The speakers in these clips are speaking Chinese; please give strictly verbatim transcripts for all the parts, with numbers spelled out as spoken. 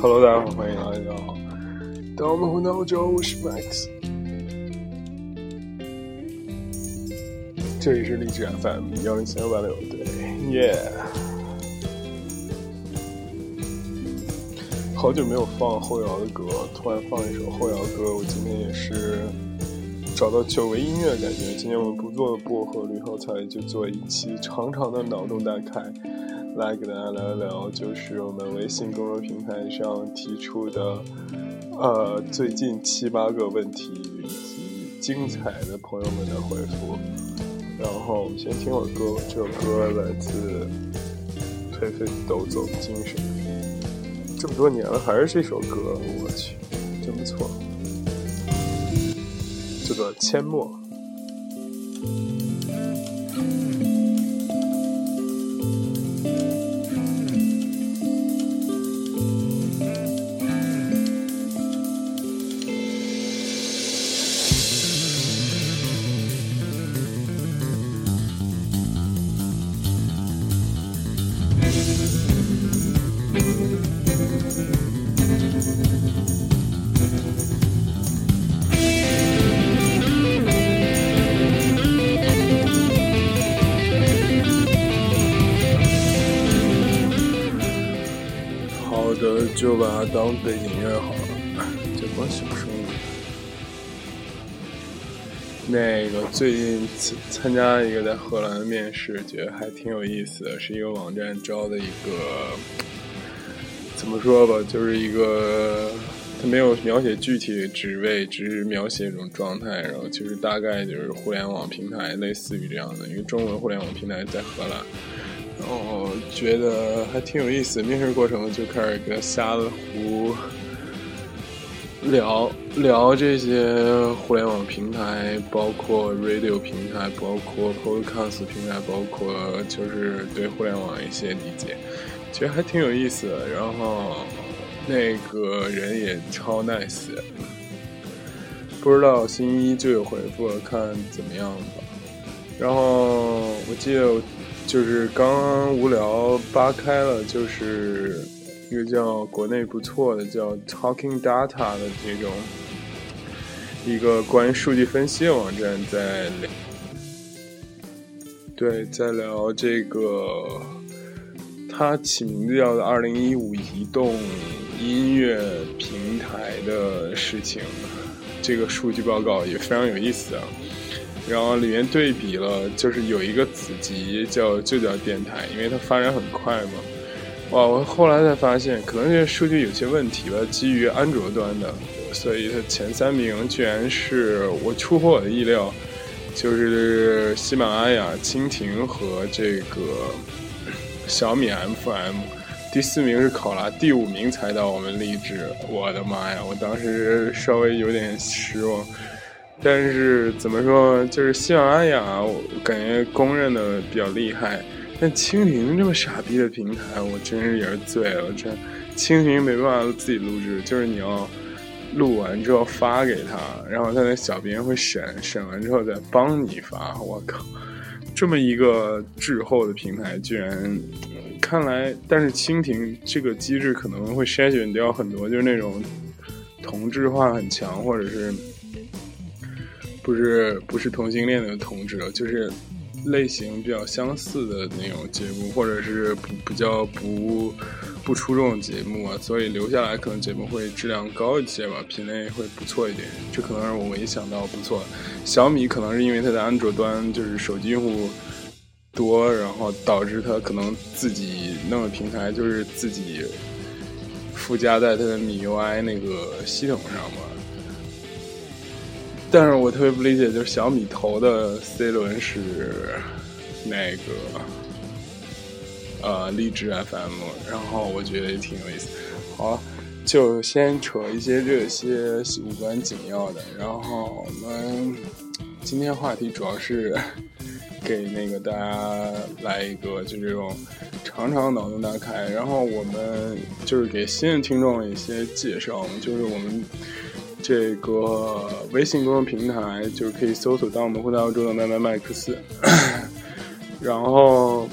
Hello， 大家好，欢迎来到当我们回到家，我是 Max， 这里是荔枝 F M 幺零三八六，对，耶、yeah ！好久没有放后摇的歌，突然放一首后摇歌，我今天也是找到久违音乐的感觉。今天我们不做薄荷绿后菜，就做一期长长的脑洞大开。来给大家聊一聊，就是我们微信公众平台上提出的，呃，最近七八个问题以及精彩的朋友们的回复。然后我们先听我歌，这首歌来自菲菲抖擞精神。这么多年了，还是这首歌，我去，真不错。这个阡陌。就把它当背景音乐好了，这光什么声音？那个最近参加一个在荷兰的面试，觉得还挺有意思的，是一个网站招的一个，怎么说吧，就是一个它没有描写具体的职位，只是描写一种状态，然后就是大概就是互联网平台，类似于这样的一个中文互联网平台在荷兰。然后觉得还挺有意思，面试过程就开始跟瞎了胡聊聊这些互联网平台，包括 radio 平台，包括 podcast 平台，包括就是对互联网一些理解，其实还挺有意思的。然后那个人也超 nice， 不知道新一就有回复了，看怎么样吧。然后我记得我就是刚刚无聊扒开了，就是一个叫国内不错的叫 Talking Data 的这种一个关于数据分析的网站，在聊对在聊这个它起名字叫二零一五移动音乐平台的事情，这个数据报告也非常有意思啊。然后里面对比了，就是有一个子集叫就叫电台，因为它发展很快嘛。哇，我后来才发现，可能这些数据有些问题吧，基于安卓端的，所以它前三名居然是我出乎我的意料，就是喜马拉雅、蜻蜓和这个小米 F M， 第四名是考拉，第五名才到我们荔枝。我的妈呀，我当时稍微有点失望。但是怎么说，就是喜马拉雅我感觉公认的比较厉害，但蜻蜓这么傻逼的平台我真是也是醉了。真蜻蜓没办法自己录制，就是你要录完之后发给他，然后他的小编会审，审完之后再帮你发。我靠，这么一个滞后的平台居然、嗯、看来，但是蜻蜓这个机制可能会筛选掉很多就是那种同质化很强，或者是不是不是同性恋的同志，就是类型比较相似的那种节目，或者是不比较不不出众的节目啊，所以留下来可能节目会质量高一些吧，品类会不错一点。这可能是我唯一想到不错。小米可能是因为它的安卓端就是手机用户多，然后导致它可能自己弄的平台就是自己附加在它的M I U I 那个系统上吧。但是我特别不理解，就是小米投的 C 轮是那个呃荔枝 F M， 然后我觉得也挺有意思。好了，就先扯一些这些无关紧要的。然后我们今天话题主要是给那个大家来一个就这种长长脑洞大开。然后我们就是给新的听众一些介绍，就是我们这个微信公众平台就是可以搜索当我们回到澳洲的麦麦max， 然后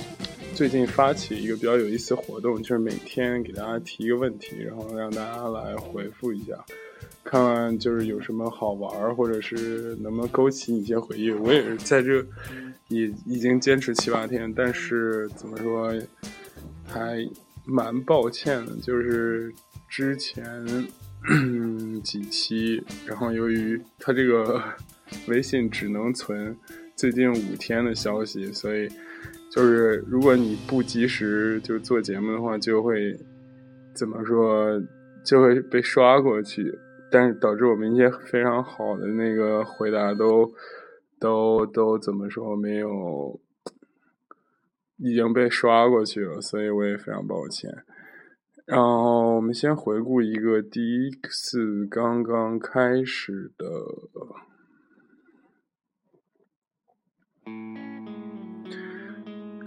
最近发起一个比较有意思的活动，就是每天给大家提一个问题，然后让大家来回复一下，看看就是有什么好玩，或者是能不能勾起你一些回忆。我也是在这也已经坚持七八天，但是怎么说还蛮抱歉的，就是之前几期，然后由于它这个微信只能存最近五天的消息，所以就是如果你不及时就做节目的话，就会怎么说就会被刷过去，但是导致我们一些非常好的那个回答都都都怎么说没有，已经被刷过去了，所以我也非常抱歉。然后我们先回顾一个第一次刚刚开始的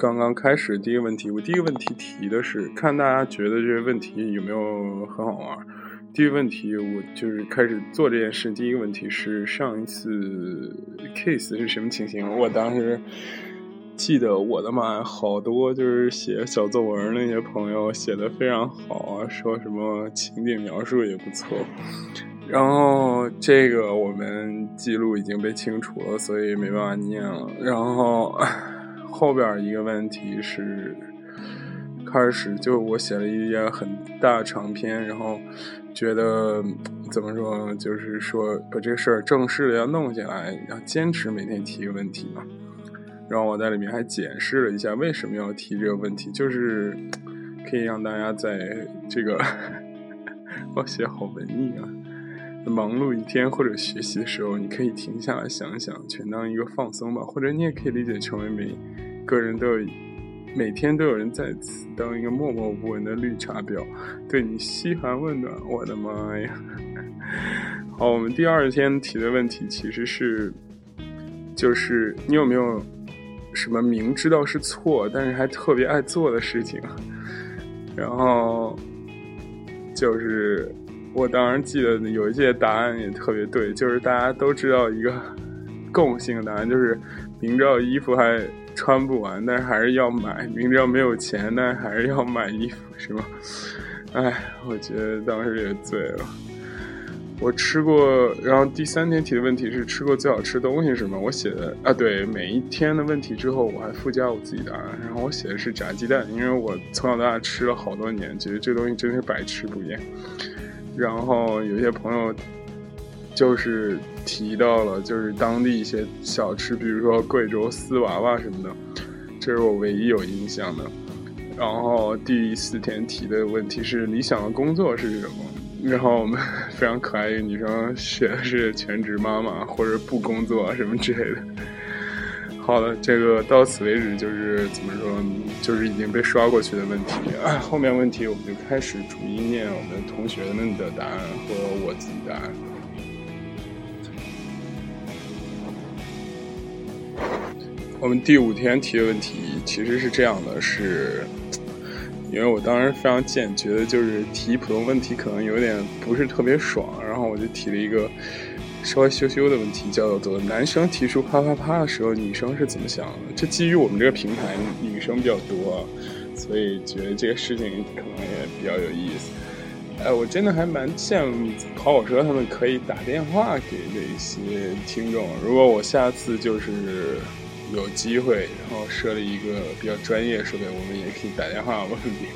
刚刚开始第一个问题。我第一个问题提的是看大家觉得这些问题有没有很好玩。第一个问题我就是开始做这件事，第一个问题是上一次 case 是什么情形。我当时记得我的妈，好多就是写小作文那些朋友写得非常好啊，说什么情景描述也不错。然后这个我们记录已经被清除了，所以没办法念了。然后后边一个问题是开始就我写了一些很大长篇，然后觉得怎么说就是说把这个事儿正式的要弄起来，要坚持每天提一个问题嘛。然后我在里面还解释了一下为什么要提这个问题，就是可以让大家在这个我写好文艺啊，忙碌一天或者学习的时候，你可以停下来想想，全当一个放松吧。或者你也可以理解成为每个人都有每天都有人在此当一个默默无闻的绿茶婊，对你嘘寒问暖。我的妈呀！好，我们第二天提的问题其实是就是你有没有什么明知道是错但是还特别爱做的事情。然后就是我当时记得有一些答案也特别对，就是大家都知道一个共性的答案，就是明知道衣服还穿不完但是还是要买，明知道没有钱但是还是要买衣服，是吗？哎，我觉得当时也醉了。我吃过，然后第三天提的问题是吃过最好吃的东西是什么？我写的啊，对，每一天的问题之后我还附加我自己答案，然后我写的是炸鸡蛋，因为我从小到大吃了好多年，觉得这东西真是百吃不厌。然后有些朋友就是提到了就是当地一些小吃，比如说贵州丝娃娃什么的，这是我唯一有印象的。然后第四天提的问题是理想的工作是什么？然后我们非常可爱一个女生写的是全职妈妈或者不工作什么之类的。好了，这个到此为止，就是怎么说就是已经被刷过去的问题、啊、后面问题我们就开始逐一念我们同学们的答案和我自己答案。我们第五天提的问题其实是这样的，是因为我当时非常贱，觉得就是提普通问题可能有点不是特别爽，然后我就提了一个稍微羞羞的问题，叫做男生提出啪啪啪的时候女生是怎么想的。这基于我们这个平台女生比较多，所以觉得这个事情可能也比较有意思。哎，我真的还蛮羡慕跑火车他们可以打电话给这些听众，如果我下次就是有机会然后设了一个比较专业设备，我们也可以打电话问你。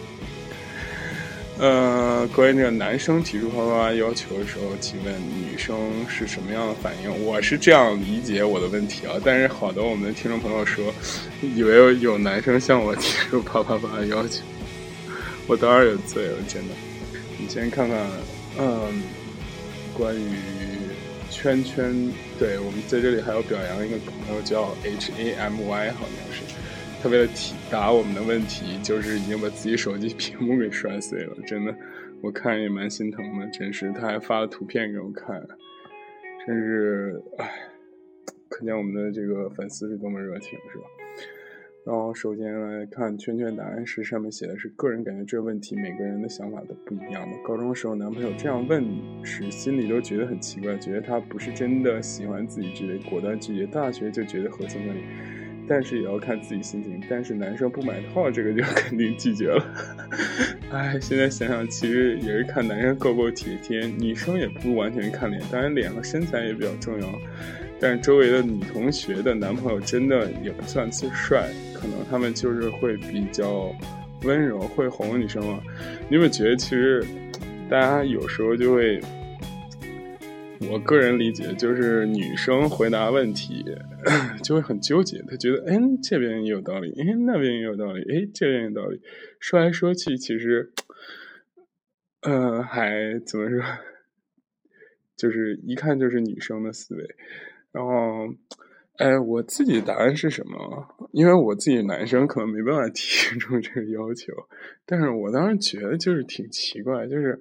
呃，关于那个男生提出啪啪啪要求的时候，请问女生是什么样的反应？我是这样理解我的问题啊，但是好多我们的听众朋友说以为 有, 有男生向我提出啪啪啪要求，我当然有罪了，真的。你先看看嗯，关于圈圈，对，我们在这里还要表扬一个朋友叫 H A M Y， 好像是他为了提答我们的问题就是已经把自己手机屏幕给摔碎了，真的我看也蛮心疼的，真是他还发了图片给我看，真是哎，可见我们的这个粉丝是多么热情，是吧？然后首先来看圈圈答案是上面写的是个人感觉这个问题每个人的想法都不一样嘛。高中时候男朋友这样问时心里都觉得很奇怪，觉得他不是真的喜欢自己之类，果断拒绝。大学就觉得合情合理，但是也要看自己心情，但是男生不买套这个就肯定拒绝了。哎，现在想想其实也是看男生够不够体贴，女生也不完全看脸，当然脸和身材也比较重要，但周围的女同学的男朋友真的也不算最帅，可能他们就是会比较温柔，会哄女生嘛。你有没有觉得其实大家有时候就会，我个人理解就是女生回答问题就会很纠结，她觉得哎这边也有道理，哎那边也有道理，哎这边也有道理，说来说去其实呃还怎么说，就是一看就是女生的思维。然后哎我自己答案是什么，因为我自己男生可能没办法提出这个要求，但是我当时觉得就是挺奇怪，就是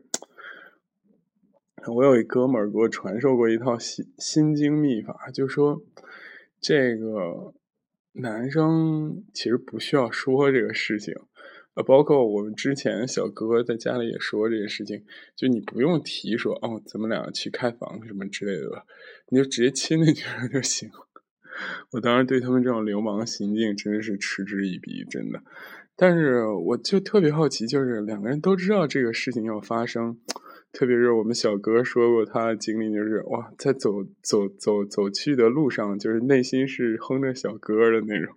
我有一哥们儿给我传授过一套心心经秘法，就说这个男生其实不需要说这个事情，呃，包括我们之前小哥在家里也说这些事情，就你不用提说哦，咱们俩去开房什么之类的吧，你就直接亲那女人就行了。我当时对他们这种流氓行径真的是嗤之以鼻，真的。但是我就特别好奇，就是两个人都知道这个事情要发生。特别是我们小哥说过他的经历，就是哇在走走走走去的路上，就是内心是哼着小歌的那种。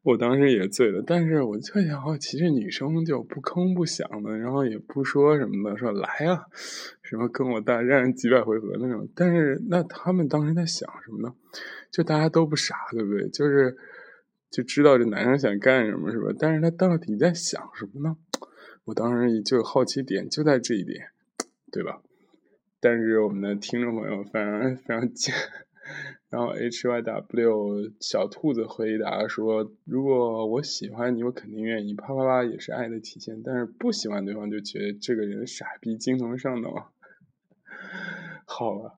我当时也醉了，但是我特别好奇这女生就不吭不响的，然后也不说什么的，说来啊什么跟我大战几百回合那种。但是那他们当时在想什么呢，就大家都不傻对不对，就是就知道这男生想干什么是吧，但是他到底在想什么呢，我当时就好奇点就在这一点对吧。但是我们的听众朋友非常非常贱，然后 H Y W 小兔子回答说，如果我喜欢你我肯定愿意，啪啪啪也是爱的体现，但是不喜欢对方就觉得这个人傻逼精神上脑。好啊，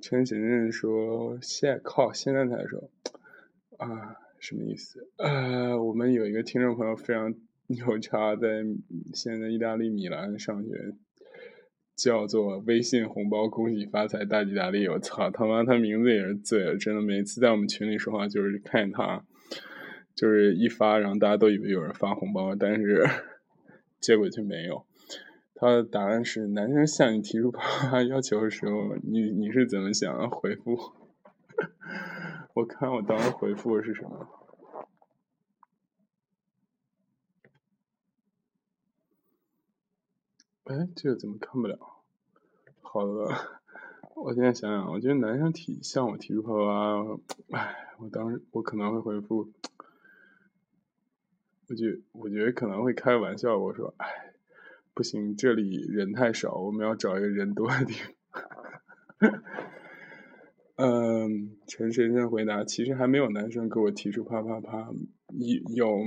陈贤任说现靠现在才说啊什么意思，呃我们有一个听众朋友非常牛叉，在现在意大利米兰上学，叫做微信红包恭喜发财大吉大利，我操他妈他名字也是醉了，真的每次在我们群里说话就是看见他就是一发，然后大家都以为有人发红包，但是结果却没有。他的答案是男生向你提出啪啪要求的时候你你是怎么想回复。我看我当时回复是什么，哎，这个怎么看不了？好了，我现在想想，我觉得男生提向我提出啪啪，哎，我当时我可能会回复，我觉我觉得可能会开玩笑，我说，哎，不行，这里人太少，我们要找一个人多的地方。嗯，陈神仙回答，其实还没有男生给我提出啪啪啪，有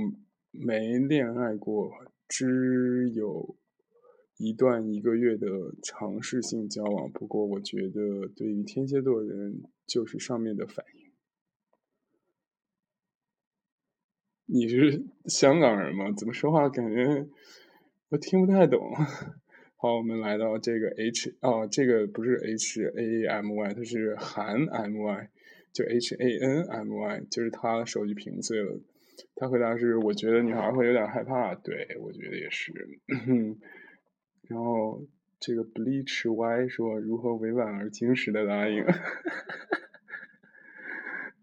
没恋爱过，只有一段一个月的尝试性交往，不过我觉得对于天蝎座人就是上面的反应。你是香港人吗？怎么说话感觉我听不太懂。好，我们来到这个 H 哦，这个不是 H A M Y， 它是韩 M Y， 就 H A N M Y， 就是他手机屏碎了。他回答是我觉得女孩会有点害怕，对我觉得也是。然后这个 Bleach Y 说如何委婉而矜持的答应。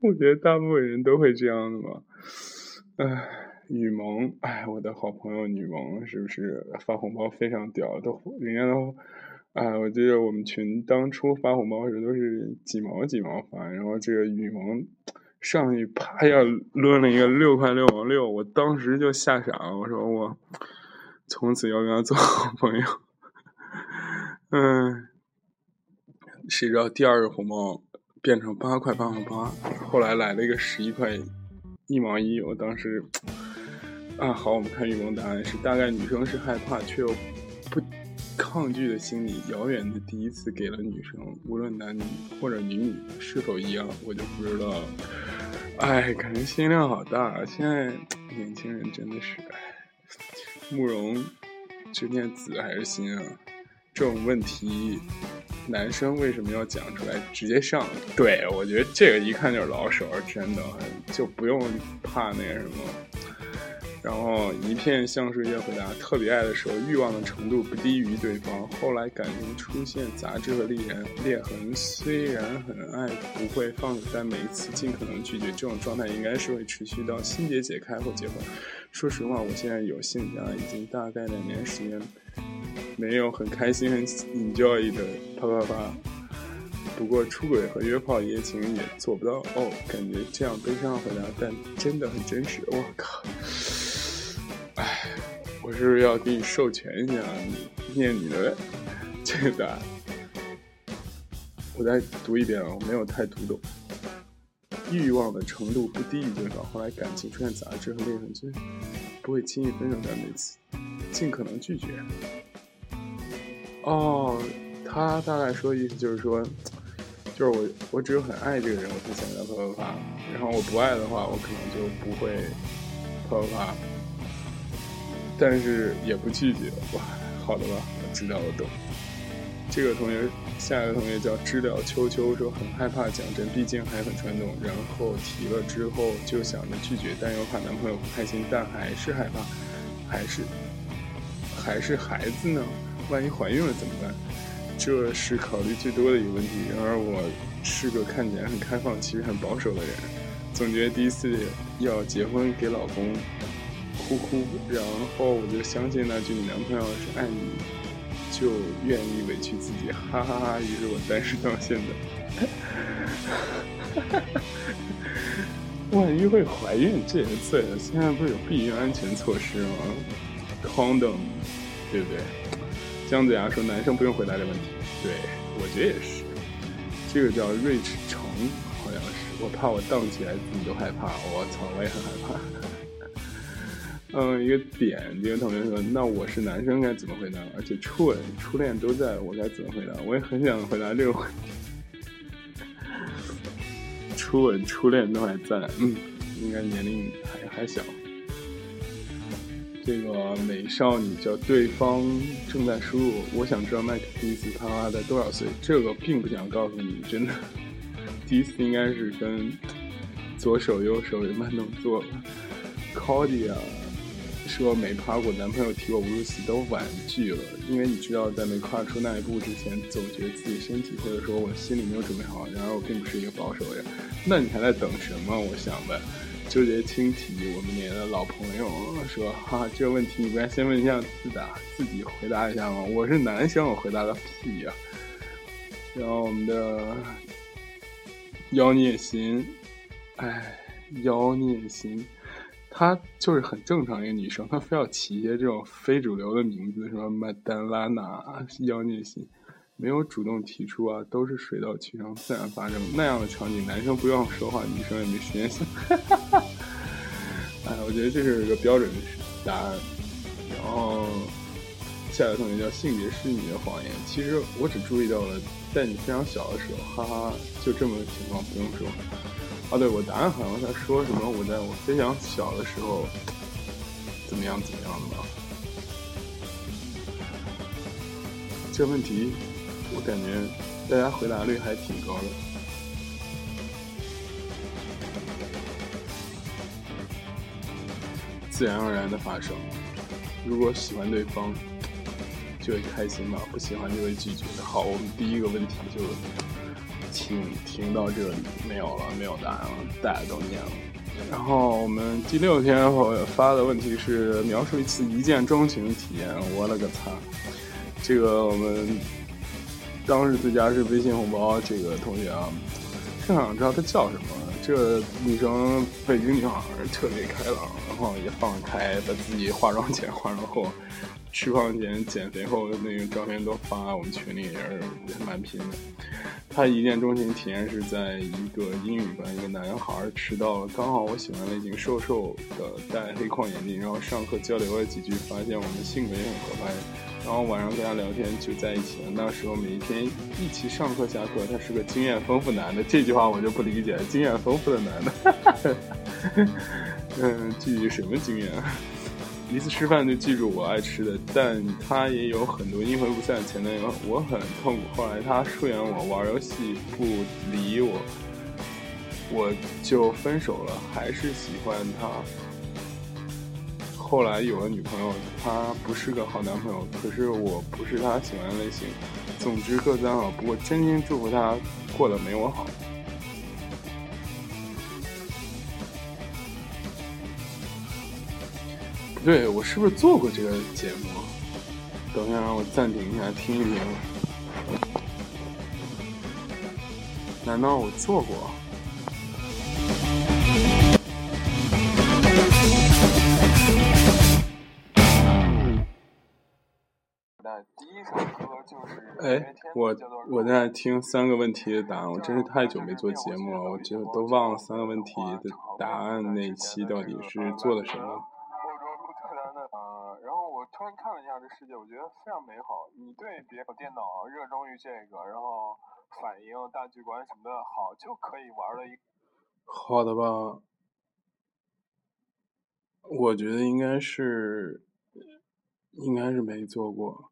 我觉得大部分人都会这样的嘛。唉，女萌，哎，我的好朋友女萌是不是发红包非常屌，都人家都哎，我记得我们群当初发红包的时候都是几毛几毛发，然后这个女萌上去啪要抡了一个六块六毛六，我当时就吓傻了，我说我从此要跟他做好朋友。嗯，谁知道第二个红包变成八块八毛八，后来来了一个十一块一毛一，我当时啊，好，我们看玉萌答案是大概女生是害怕却又不抗拒的心理，遥远的第一次给了女生，无论男女或者女女是否一样，我就不知道了。哎，感觉心量好大，现在年轻人真的是。慕容，这念子还是心啊？这种问题男生为什么要讲出来直接上，对，我觉得这个一看就是老手，真的就不用怕那什么。然后一片橡树叶回答，特别爱的时候欲望的程度不低于对方，后来感情出现杂质和裂痕，虽然很爱不会放手，但每一次尽可能拒绝，这种状态应该是会持续到心结解开后结婚。说实话，我现在有性格已经大概两年时间没有很开心很 enjoy 的啪啪啪，不过出轨和约炮一夜情也做不到哦，感觉这样悲伤回答，但真的很真实。我靠，哎，我是不是要给你授权一下，念你的这个答案？我再读一遍啊，我没有太读懂。欲望的程度不低于对方，后来感情出现杂质和裂痕，就不会轻易分手，但每次尽可能拒绝。哦，他大概说的意思就是说，就是我我只有很爱这个人，我才想要啪啪啪，然后我不爱的话，我可能就不会啪啪啪。但是也不拒绝。哇，好的吧，我知道我懂。这个同学，下一个同学叫知了秋秋，说很害怕讲真，毕竟还很传统，然后提了之后就想着拒绝，但又怕男朋友不开心，但还是害怕，还是还是孩子呢，万一怀孕了怎么办？这是考虑最多的一个问题。然而我是个看起来很开放，其实很保守的人，总觉得第一次要结婚给老公哭哭，然后我就相信那句你男朋友是爱你就愿意委屈自己，哈哈 哈, 哈，于是我单身到现在。万一会怀孕，这也是醉了，现在不是有避孕安全措施吗 condom 对不对？姜子牙说男生不用回答这问题，对，我觉得也是。这个叫瑞驰城，好像是，我怕我荡起来自己都害怕，我操，我也很害怕。嗯，一个点，一个同学说，那我是男生该怎么回答？而且初吻、初恋都在，我该怎么回答？我也很想回答这个问题。初吻、初恋都还在，嗯，应该年龄还还小。这个美少女叫对方正在输入，我想知道麦克第一次啪啪在多少岁？这个并不想告诉你，真的，第一次应该是跟左手右手有慢动作吧。Claudia说没啪过，男朋友提我无数次都婉拒了，因为你知道在没跨出那一步之前，总觉得自己身体或者说我心里没有准备好，然而我并不是一个保守人。那你还在等什么？我想问。纠结青提，我们年的老朋友说，哈、啊，这个问题你不要先问一下自答自己回答一下吗？我是男生，我回答个屁呀、啊。然后我们的妖孽心，哎，妖孽心。她就是很正常一个女生，她非要起一些这种非主流的名字，什么麦丹拉娜、妖孽心，没有主动提出啊，都是水到渠成自然发生。那样的场景，男生不用说话，女生也没时间想。哎，我觉得这是一个标准的答案。然后下一个同学叫性别是你的谎言，其实我只注意到了在你非常小的时候，哈哈，就这么个情况不用说。啊，对，我答案好像在说什么我在我非常小的时候怎么样怎么样的吧。这问题我感觉大家回答率还挺高的。自然而然的发生，如果喜欢对方就会开心吧，不喜欢就会拒绝。好，我们第一个问题就听听到这里，没有了，没有答案了，大家都念了。然后我们第六天我发的问题是描述一次一见钟情体验，我了个擦！这个我们当时最佳是微信红包这个同学啊，正好知道他叫什么。这个女生北京女孩特别开朗，然后也放开，把自己化妆前、化妆后、吃胖前、减肥后的那个照片都发我们群里，也是蛮拼的。他一见钟情体验是在一个英语班，一个男孩迟到了，刚好我喜欢类型瘦瘦的，戴黑框眼镜，然后上课交流了几句，发现我们性格也很合拍，然后晚上跟他聊天就在一起了。那时候每一天一起上课下课，他是个经验丰富男的，这句话我就不理解，经验丰富的男的，嗯，具体什么经验？一次吃饭就记住我爱吃的，但他也有很多阴魂不散的前男友，我很痛苦。后来他疏远我，玩游戏不理我，我就分手了，还是喜欢他。后来有了女朋友，他不是个好男朋友，可是我不是他喜欢的类型。总之各自安好，不过真心祝福他过得没我好。不对，我是不是做过这个节目？等一下，让我暂停一下，听一听。难道我做过？哎，我我在听三个问题的答案，我真是太久没做节目了，我就都忘了三个问题的答案那期到底是做了什么。然后我突然看了一下这世界，我觉得非常美好。你对别的电脑热衷于这个，然后反应、大局观什么的好，就可以玩了一。好的吧，我觉得应该是，应该是没做过。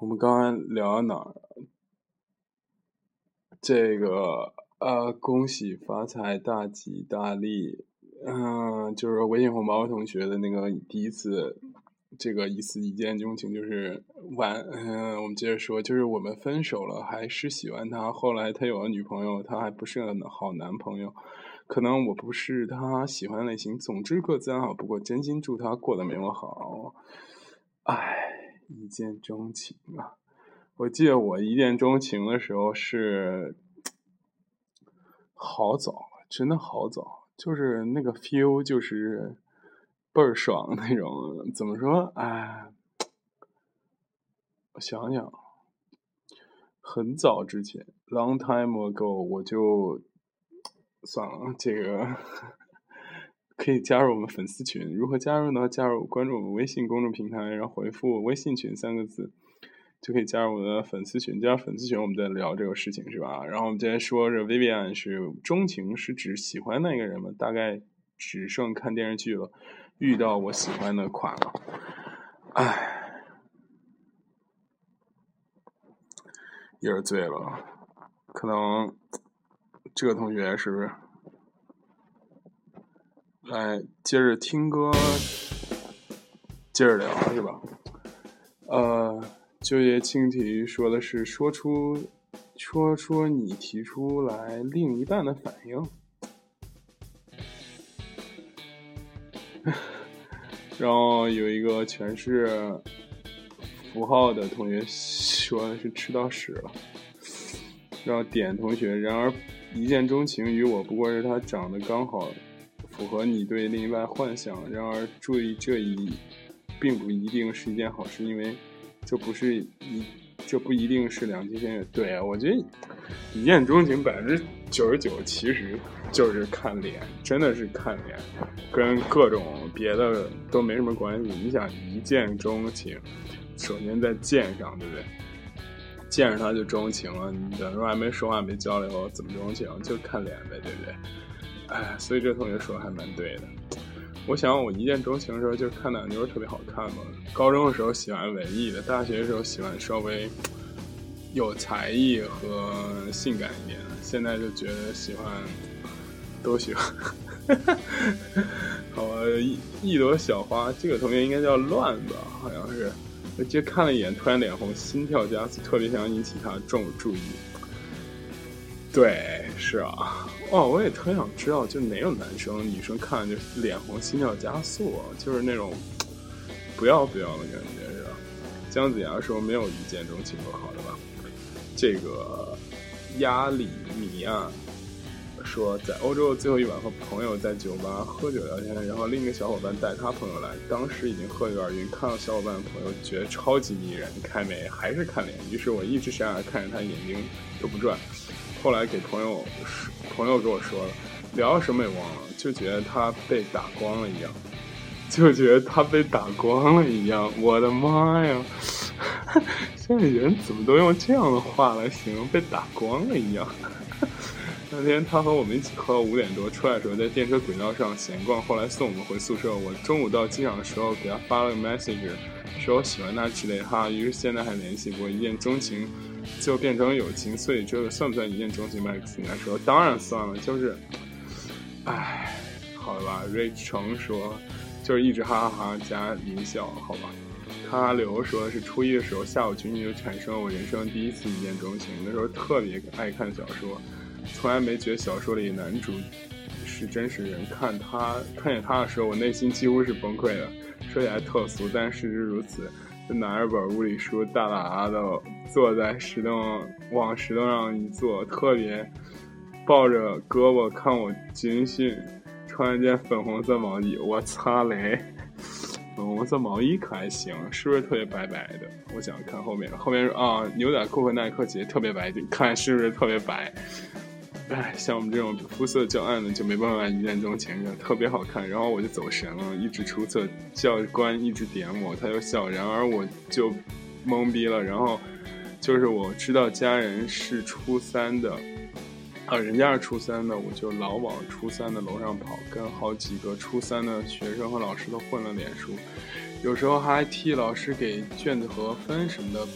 我们刚才聊到哪儿？这个呃，恭喜发财，大吉大利。嗯、呃，就是微信红包同学的那个第一次，这个一次一见钟情，就是完。嗯、呃，我们接着说，就是我们分手了，还是喜欢他。后来他有了女朋友，他还不是个好男朋友，可能我不是他喜欢类型。总之各自安好，不过真心祝他过得没我好。唉。一见钟情啊！我记得我一见钟情的时候是好早，真的好早，就是那个 feel 就是倍儿爽那种。怎么说？哎，我想想，很早之前 ，long time ago， 我就算了，这个可以加入我们粉丝群，如何加入呢？加入关注我们微信公众平台，然后回复微信群三个字就可以加入我们的粉丝群。加入粉丝群我们再聊这个事情，是吧？然后我们再说这 Vivian 是钟情是指喜欢那个人吗？大概只剩看电视剧了，遇到我喜欢的款了。唉，也是醉了，可能这个同学是不是来接着听歌，接着聊是吧？呃，就业青题说的是说出说说你提出来另一半的反应，然后有一个全是符号的同学说的是吃到屎了，然后点同学，然而一见钟情于我，不过是他长得刚好。符合你对另一半幻想，然而注意这一并不一定是一件好事，因为这不是一这不一定是两件事。对啊，我觉得一见钟情百分之九十九其实就是看脸，真的是看脸，跟各种别的都没什么关系。你想一见钟情，首先在见上，对不对？见着他就钟情了，你等于还没说话没交流，怎么钟情？就看脸呗，对不对？哎，所以这同学说还蛮对的。我想我一见钟情的时候就是看两妞特别好看嘛。高中的时候喜欢文艺的，大学的时候喜欢稍微有才艺和性感一点的，现在就觉得喜欢都喜欢。好吧，一一朵小花，这个同学应该叫乱吧，好像是。我直接看了一眼，突然脸红，心跳加速，特别想引起他重注意。对，是啊。哦，我也特想知道，就哪种男生女生看就脸红心跳加速、啊，就是那种不要不要的感觉，是吧？姜子牙说没有一见钟情过，好的吧？这个亚里米亚说，在欧洲最后一晚和朋友在酒吧喝酒聊天，然后另一个小伙伴带他朋友来，当时已经喝得有点晕，看到小伙伴的朋友觉得超级迷人，开眉还是看脸，于是我一直傻傻看着他，眼睛都不转。后来给朋友朋友跟我说了，聊什么也忘了，就觉得他被打光了一样，就觉得他被打光了一样。我的妈呀！现在人怎么都用这样的话来形容被打光了一样？那天他和我们一起喝到五点多，出来的时候在电车轨道上闲逛，后来送我们回宿舍。我中午到机场的时候给他发了个 message， 说我喜欢他之类哈，于是现在还联系过，一见钟情就变成友情，所以这个算不算一见钟情 ？Max 你来说，当然算了，就是，唉，好了吧。瑞成说，就是一直哈哈 哈, 哈加狞笑，好吧。哈哈刘说是初一的时候下午群体就产生了我人生第一次一见钟情，那时候特别爱看小说，从来没觉得小说里男主是真实人，看他看见他的时候我内心几乎是崩溃的，说起来特俗，但事实如此。就拿着本物理书大喇的坐在石凳往石凳上一坐，特别抱着胳膊看我军训，穿一件粉红色毛衣，我擦雷，粉红色毛衣可还行，是不是特别白白的？我想看后面，后面是啊，牛仔裤和耐克鞋特别白，看是不是特别白？哎，像我们这种肤色较暗的就没办法一见钟情的，特别好看。然后我就走神了，一直出错，教官一直点我，他就笑，然而我就懵逼了。然后就是我知道家人是初三的，啊，人家是初三的，我就老往初三的楼上跑，跟好几个初三的学生和老师都混了脸熟，有时候还替老师给卷子和分什么的，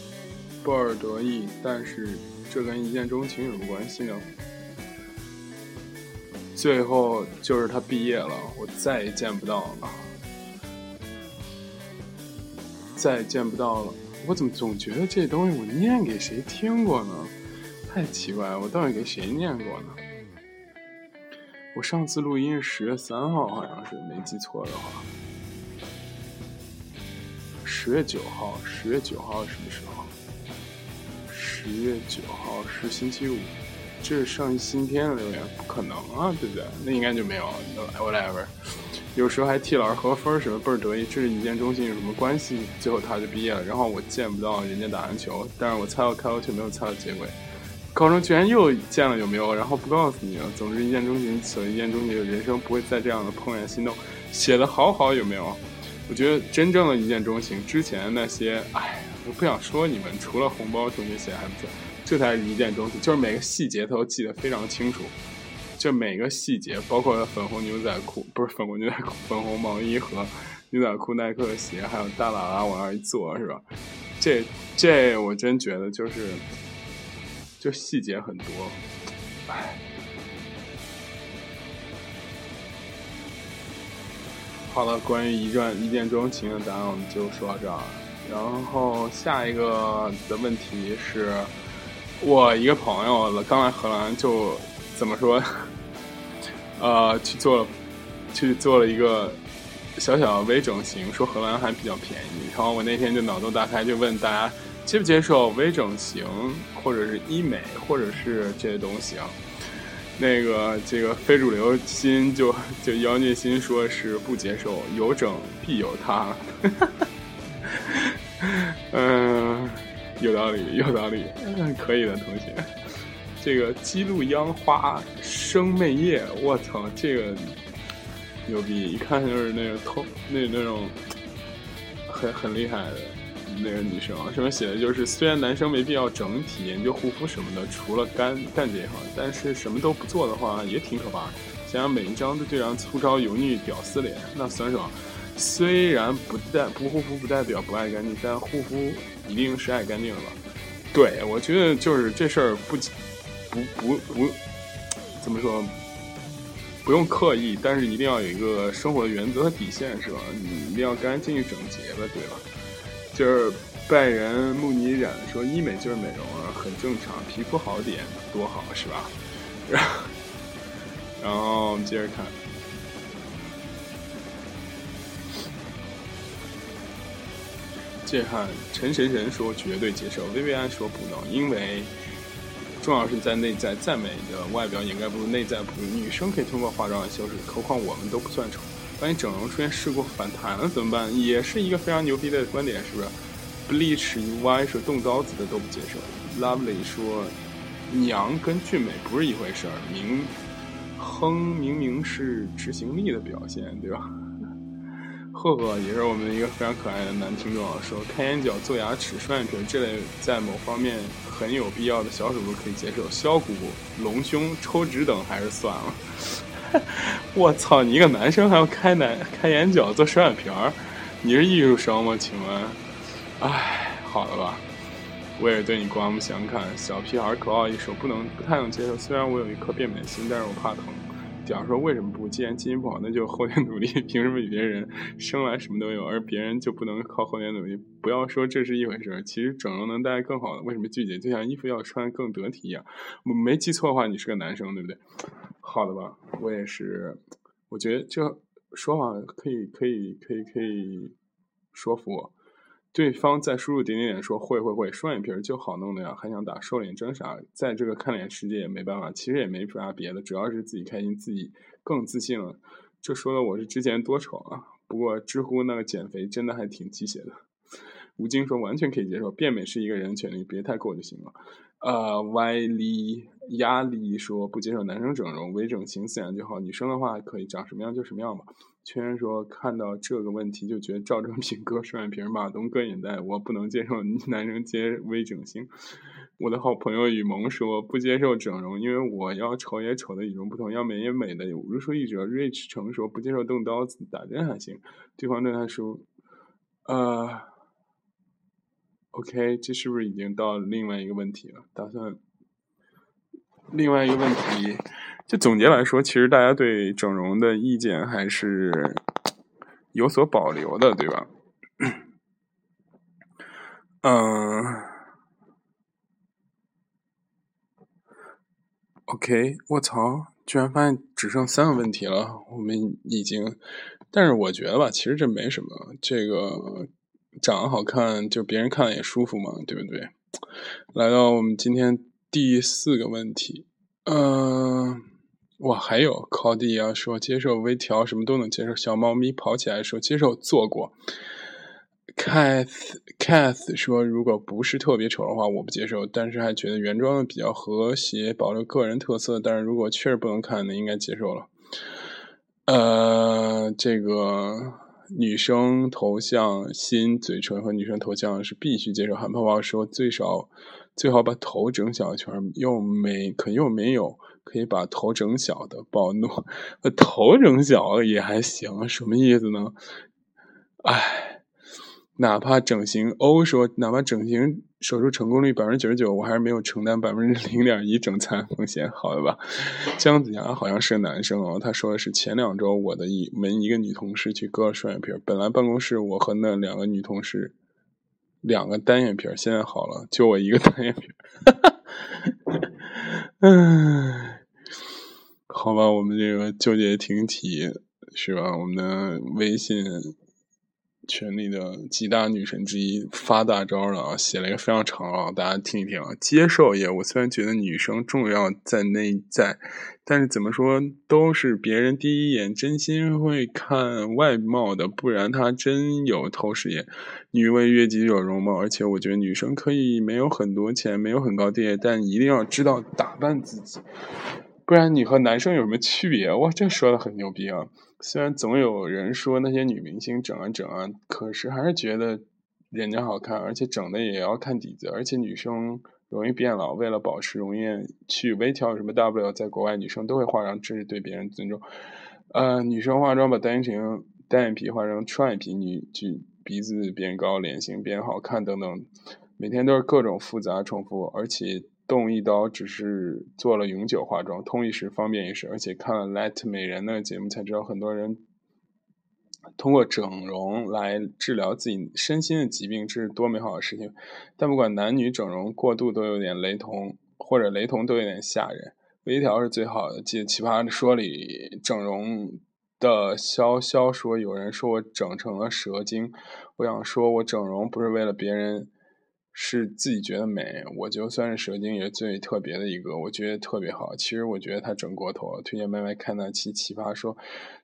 不而得意。但是这跟一见钟情有什么关系呢？最后就是他毕业了，我再也见不到了，再也见不到了。我怎么总觉得这东西我念给谁听过呢？太奇怪了，我到底给谁念过呢？我上次录音是十月三号，好像是没记错的话，十月九号，十月九号是什么时候？十月九号是星期五。这是上一新天的留言，不可能啊，对不对？那应该就没有 whatever。 有时候还替老师合分什么倍儿得意，这是一见钟情有什么关系？最后他就毕业了，然后我见不到人家打篮球，但是我猜到开头却没有猜到结尾，高中居然又见了，有没有？然后不告诉你了。总之一见钟情，所以一见钟情，人生不会再这样的怦然心动。写的好好，有没有？我觉得真正的一见钟情之前那些，哎，我不想说你们，除了红包同学写还不错，这才是一件东西，就是每个细节都记得非常清楚，就每个细节，包括粉红牛仔裤，不是粉红牛仔裤，粉红毛衣和牛仔裤耐克的鞋，还有大喇喇往那儿一坐，是吧？这这我真觉得就是，就细节很多，哎。好了，关于一段一见钟情的答案我们就说到这儿，然后下一个的问题是。我一个朋友刚来荷兰，就怎么说，呃，去做了去做了一个小小的微整形，说荷兰还比较便宜。然后我那天就脑洞大开，就问大家接不接受微整形，或者是医美，或者是这些东西啊？那个这个非主流心就就妖孽心说是不接受，有整必有他。嗯。呃有道理，有道理，嗯，可以的，同学。这个姬路央花生媚叶，我操，这个牛逼，一看就是那个通，那那种很很厉害的那个女生。上面写的就是，虽然男生没必要整体研究护肤什么的，除了干干这一行，但是什么都不做的话也挺可怕的。想想每一张都这张粗糙油腻屌丝脸，那酸爽。虽然不代不护肤不代表不爱干净，但护肤一定是爱干净的吧？对，我觉得就是这事儿不不不不怎么说，不用刻意，但是一定要有一个生活的原则和底线，是吧？你一定要干净整洁了，对吧？就是拜仁慕尼染说医美就是美容啊，很正常，皮肤好点多好，是吧？然后，然后我们接着看。这汉陈神神说绝对接受，薇薇安说不能，因为重要是在内在，赞美的外表掩盖不住内在不足，女生可以通过化妆来修饰，何况我们都不算丑，万一整容出现事故反弹了怎么办？也是一个非常牛逼的观点，是不是 ？Bleach U Y 说动刀子的都不接受 ，Lovely 说娘跟俊美不是一回事儿，明哼明明是执行力的表现，对吧？赫赫也是我们一个非常可爱的男听众啊，说开眼角、做牙齿、双眼皮这类在某方面很有必要的小手术可以接受，削骨、隆胸、抽脂等还是算了。我操，你一个男生还要开男开眼角、做双眼皮儿，你是艺术生吗？请问，哎，好了吧，我也对你刮目相看。小屁孩口号一首，不能不太能接受。虽然我有一颗变美心，但是我怕疼。讲说为什么不？既然基因不好，那就后天努力。凭什么别人生来什么都有，而别人就不能靠后天努力？不要说这是一回事，其实整容能带来更好的，为什么拒绝？就像衣服要穿更得体一样。我没记错的话，你是个男生，对不对？好的吧，我也是。我觉得这说法可以，可以，可以，可以说服我。对方在输入点点点说会会会，双眼皮就好弄的呀，还想打瘦脸针啥？在这个看脸世界也没办法，其实也没啥别的，主要是自己开心，自己更自信了。这说的我是之前多丑啊，不过知乎那个减肥真的还挺鸡血的。吴京说完全可以接受，变美是一个人权利，别太过就行了。呃，歪力压力说不接受男生整容，微整形自然就好，女生的话可以长什么样就什么样吧。圈圈说看到这个问题就觉得赵正平割双眼皮，马东割眼袋，我不能接受男生接微整形。我的好朋友雨萌说不接受整容，因为我要丑也丑的与众不同，要美也美的。如说译者 Rich 成说不接受动刀子打针还行，对方对他说呃。OK， 这是不是已经到另外一个问题了？打算另外一个问题，就总结来说，其实大家对整容的意见还是有所保留的，对吧？嗯、呃、，OK， 我操，居然发现只剩三个问题了，我们已经，但是我觉得吧，其实这没什么，这个。长得好看就别人看了也舒服嘛，对不对？来到我们今天第四个问题，嗯、呃，哇，还有考迪啊说接受微调什么都能接受，小猫咪跑起来说接受坐过。Cath Cath 说如果不是特别丑的话我不接受，但是还觉得原装的比较和谐，保留个人特色，但是如果确实不能看那应该接受了。呃，这个。女生头像心嘴唇和女生头像是必须接受。韩泡泡说最少最好把头整小一圈，又没可又没有可以把头整小的暴怒，头整小也还行，什么意思呢？哎，哪怕整形欧说哪怕整形手术成功率 百分之九十九， 我还是没有承担 百分之零点一 整残风险，好了吧。姜子牙好像是男生哦，他说的是前两周我的一门一个女同事去割了双眼皮，本来办公室我和那两个女同事两个单眼皮，现在好了就我一个单眼皮。好吧，我们这个纠结停题是吧，我们的微信群里的几大女神之一发大招了啊，写了一个非常长啊，大家听一听啊。接受业务虽然觉得女生重要在内在，但是怎么说都是别人第一眼真心会看外貌的，不然她真有透视眼。女为悦己者容貌，而且我觉得女生可以没有很多钱，没有很高地位，但一定要知道打扮自己，不然你和男生有什么区别？哇，这说的很牛逼啊！虽然总有人说那些女明星整啊整啊，可是还是觉得人家好看，而且整的也要看底子，而且女生容易变老，为了保持容颜去微调什么大不了，在国外女生都会化妆，这是对别人尊重。呃，女生化妆把单眼皮、单眼皮化成双眼皮，女去鼻子变高，脸型变好看等等，每天都是各种复杂重复，而且。动一刀只是做了永久化妆，通一时方便一时，而且看了 Let 美人的节目才知道，很多人通过整容来治疗自己身心的疾病，这是多美好的事情。但不管男女整容过度都有点雷同，或者雷同都有点吓人，微调是最好的。记得奇葩说里整容的潇潇说有人说我整成了蛇精，我想说我整容不是为了别人，是自己觉得美，我就算是蛇精也是最特别的一个，我觉得特别好。其实我觉得他整过头了。推荐麦麦看那期奇葩说，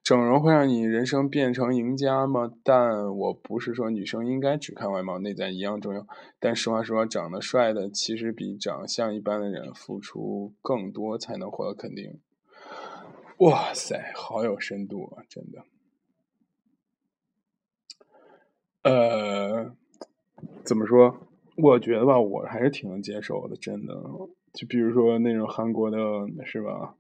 整容会让你人生变成赢家吗？但我不是说女生应该只看外貌，内在一样重要。但实话说，长得帅的其实比长相一般的人付出更多才能获得肯定。哇塞，好有深度啊，真的。呃，怎么说？我觉得吧，我还是挺能接受的，真的。就比如说那种韩国的，是吧？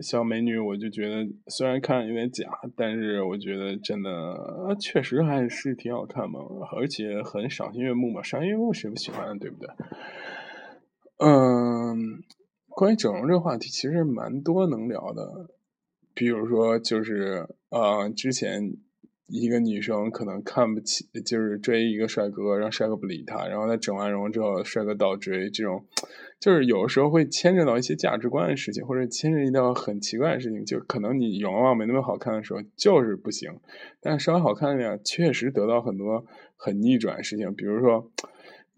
小美女，我就觉得虽然看有点假，但是我觉得真的确实还是挺好看嘛，而且很赏心悦目嘛，赏心悦目谁不喜欢，对不对？嗯，关于整容这个话题，其实蛮多能聊的。比如说，就是啊、呃，之前一个女生可能看不起，就是追一个帅哥，让帅哥不理她，然后她整完容之后，帅哥倒追，这种就是有的时候会牵扯到一些价值观的事情，或者牵扯到很奇怪的事情，就可能你容貌没那么好看的时候就是不行，但是稍微好看一点，确实得到很多很逆转的事情，比如说。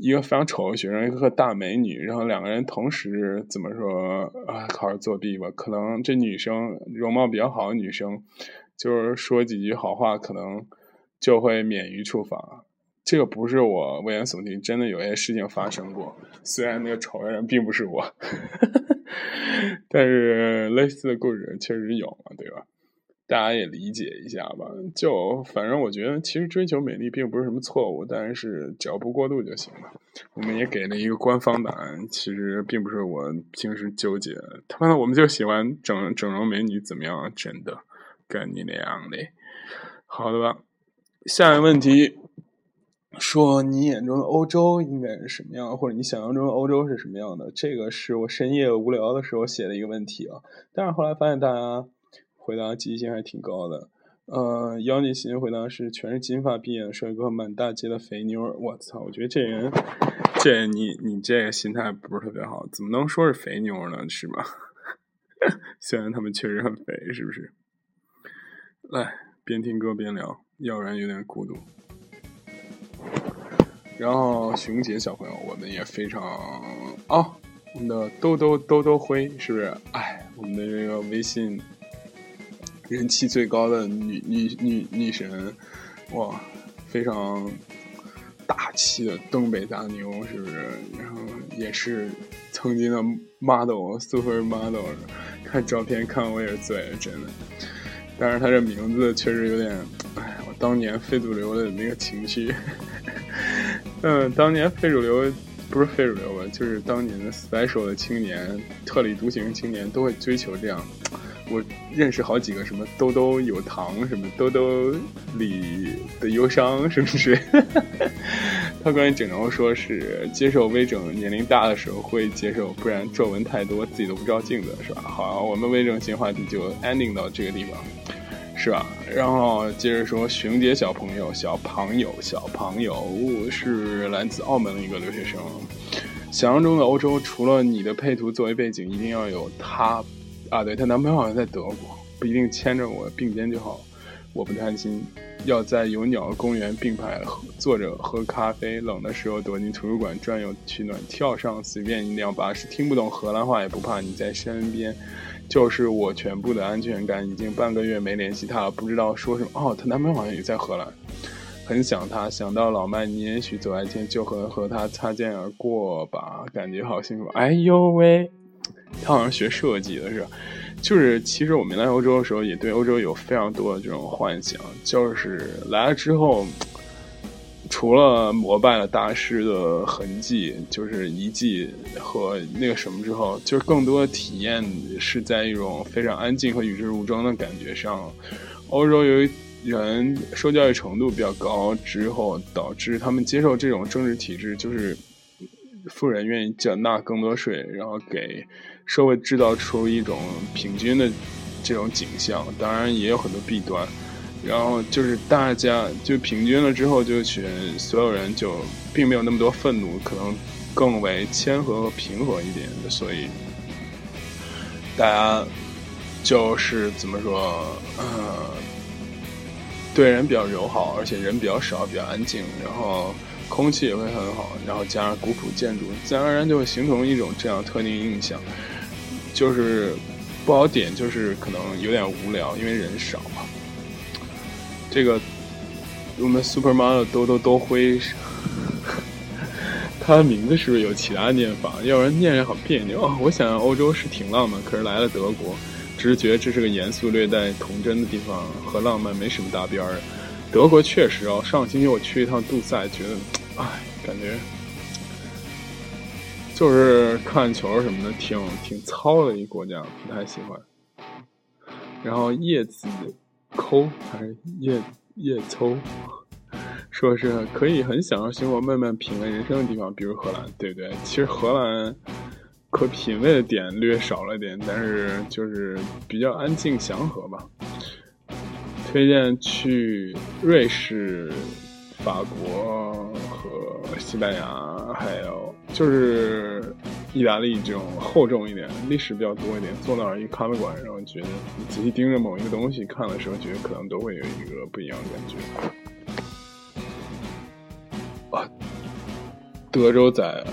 一个非常丑的学生，一个大美女，然后两个人同时怎么说啊？考试作弊吧，可能这女生容貌比较好的女生，就是说几句好话，可能就会免于处罚。这个不是我危言耸听，真的有些事情发生过。虽然那个丑的人并不是我，但是类似的故事确实有嘛，对吧？大家也理解一下吧，就反正我觉得其实追求美丽并不是什么错误，但是只要不过度就行了。我们也给了一个官方答案，其实并不是我平时纠结他们，我们就喜欢整整容美女怎么样，真的干你那样的。好的吧，下一个问题，说你眼中的欧洲应该是什么样，或者你想象中的欧洲是什么样的，这个是我深夜无聊的时候写的一个问题啊，但是后来发现大家回答积极性还挺高的，呃，妖孽型回答是全是金发碧眼帅哥，满大街的肥妞。我操，我觉得这人，这你你这个心态不是特别好，怎么能说是肥妞呢？是吧？虽然他们确实很肥，是不是？来，边听歌边聊，要不然有点孤独。然后熊姐小朋友，我们也非常哦，我们的兜兜兜兜灰是不是？哎，我们的这个微信。人气最高的女女女女神，哇，非常大气的东北大妞，是不是？然后也是曾经的 model super model， 看照片看我也是醉了，真的。但是她这名字确实有点，哎，我当年非主流的那个情绪。嗯，当年非主流不是非主流吧，就是当年的special的青年、特立独行青年都会追求这样。我认识好几个什么兜兜有糖，什么兜兜里的忧伤，是不是？他关于整容说是接受微整，年龄大的时候会接受，不然皱纹太多自己都不照镜子，是吧？好，我们微整型话题就 ending 到这个地方，是吧？然后接着说熊姐小朋友，小朋友，小朋友是来自澳门的一个留学生，想象中的欧洲，除了你的配图作为背景，一定要有他。啊，对，她男朋友好像在德国，不一定牵着我并肩就好，我不贪心。要在有鸟公园并排坐着喝咖啡，冷的时候躲进图书馆转悠取暖，跳上随便一辆巴士，听不懂荷兰话也不怕，你在身边就是我全部的安全感。已经半个月没联系她了，不知道说什么。哦，她男朋友好像也在荷兰，很想她，想到老麦，你也许走在天就和和她擦肩而过吧，感觉好幸福。哎呦喂！他好像学设计的是，就是其实我们来欧洲的时候也对欧洲有非常多的这种幻想，就是来了之后除了膜拜了大师的痕迹，就是遗迹和那个什么之后，就是更多的体验是在一种非常安静和与世无争的感觉上。欧洲由于人受教育程度比较高之后，导致他们接受这种政治体制，就是富人愿意缴纳更多税，然后给社会制造出一种平均的这种景象，当然也有很多弊端。然后就是大家就平均了之后，就选所有人就并没有那么多愤怒，可能更为谦和和平和一点，所以大家就是怎么说，呃，对人比较友好，而且人比较少，比较安静，然后。空气也会很好，然后加上古朴建筑，自然而然就会形成一种这样特定印象。就是不好点就是可能有点无聊，因为人少嘛。这个我们 supermodel 都都都会，他的名字是不是有其他念法？要不然念着好别扭。哦，我想欧洲是挺浪漫，可是来了德国，只是觉得这是个严肃、略带童真的地方，和浪漫没什么搭边儿。德国确实啊，上星期我去一趟杜塞，觉得哎，感觉就是看球什么的挺挺糙的一国家，不太喜欢。然后叶子抠还是叶叶抽，说是可以很享受生活、慢慢品味人生的地方，比如荷兰，对不对？其实荷兰可品味的点略少了点，但是就是比较安静祥和吧。推荐去瑞士、法国和西班牙，还有就是意大利这种厚重一点、历史比较多一点。坐到一个咖啡馆，然后觉得你仔细盯着某一个东西看的时候，觉得可能都会有一个不一样的感觉。啊，德州仔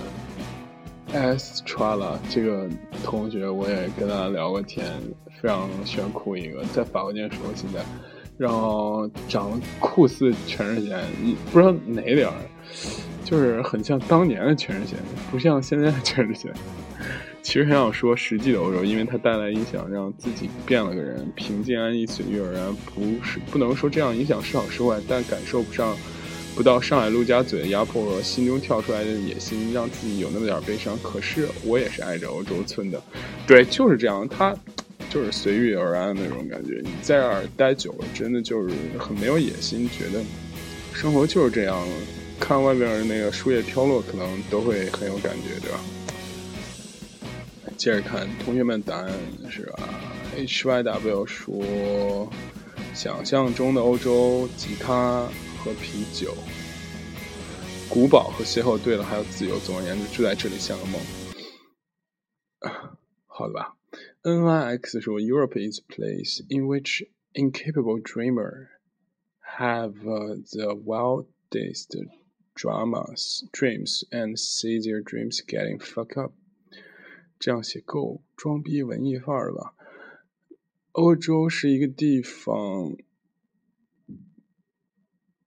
Estrella 这个同学，我也跟他聊过天，非常炫酷一个，在法国念书现在。然后长得酷似全智贤，你不知道哪点儿，就是很像当年的全智贤，不像现在的全智贤。其实很想说实际的欧洲，因为它带来影响，让自己变了个人，平静安逸随遇而安，不是不能说这样影响是好是坏，但感受不上不到上海陆家嘴的压迫和心中跳出来的野心，让自己有那么点悲伤。可是我也是爱着欧洲村的，对，就是这样，它就是随遇而安那种感觉。你在这儿待久了，真的就是很没有野心，觉得生活就是这样。看外边那个树叶飘落，可能都会很有感觉，对吧？接着看同学们答案是吧 ？H Y W 说，想象中的欧洲，吉他和啤酒，古堡和邂逅，对了，还有自由。总而言之，住在这里像个梦。好了吧。N Y X 说 Europe is a place in which incapable dreamers have uh, the wildest dramas, dreams and see their dreams getting fucked up. 这样写够装逼文艺范儿吧。欧洲是一个地方，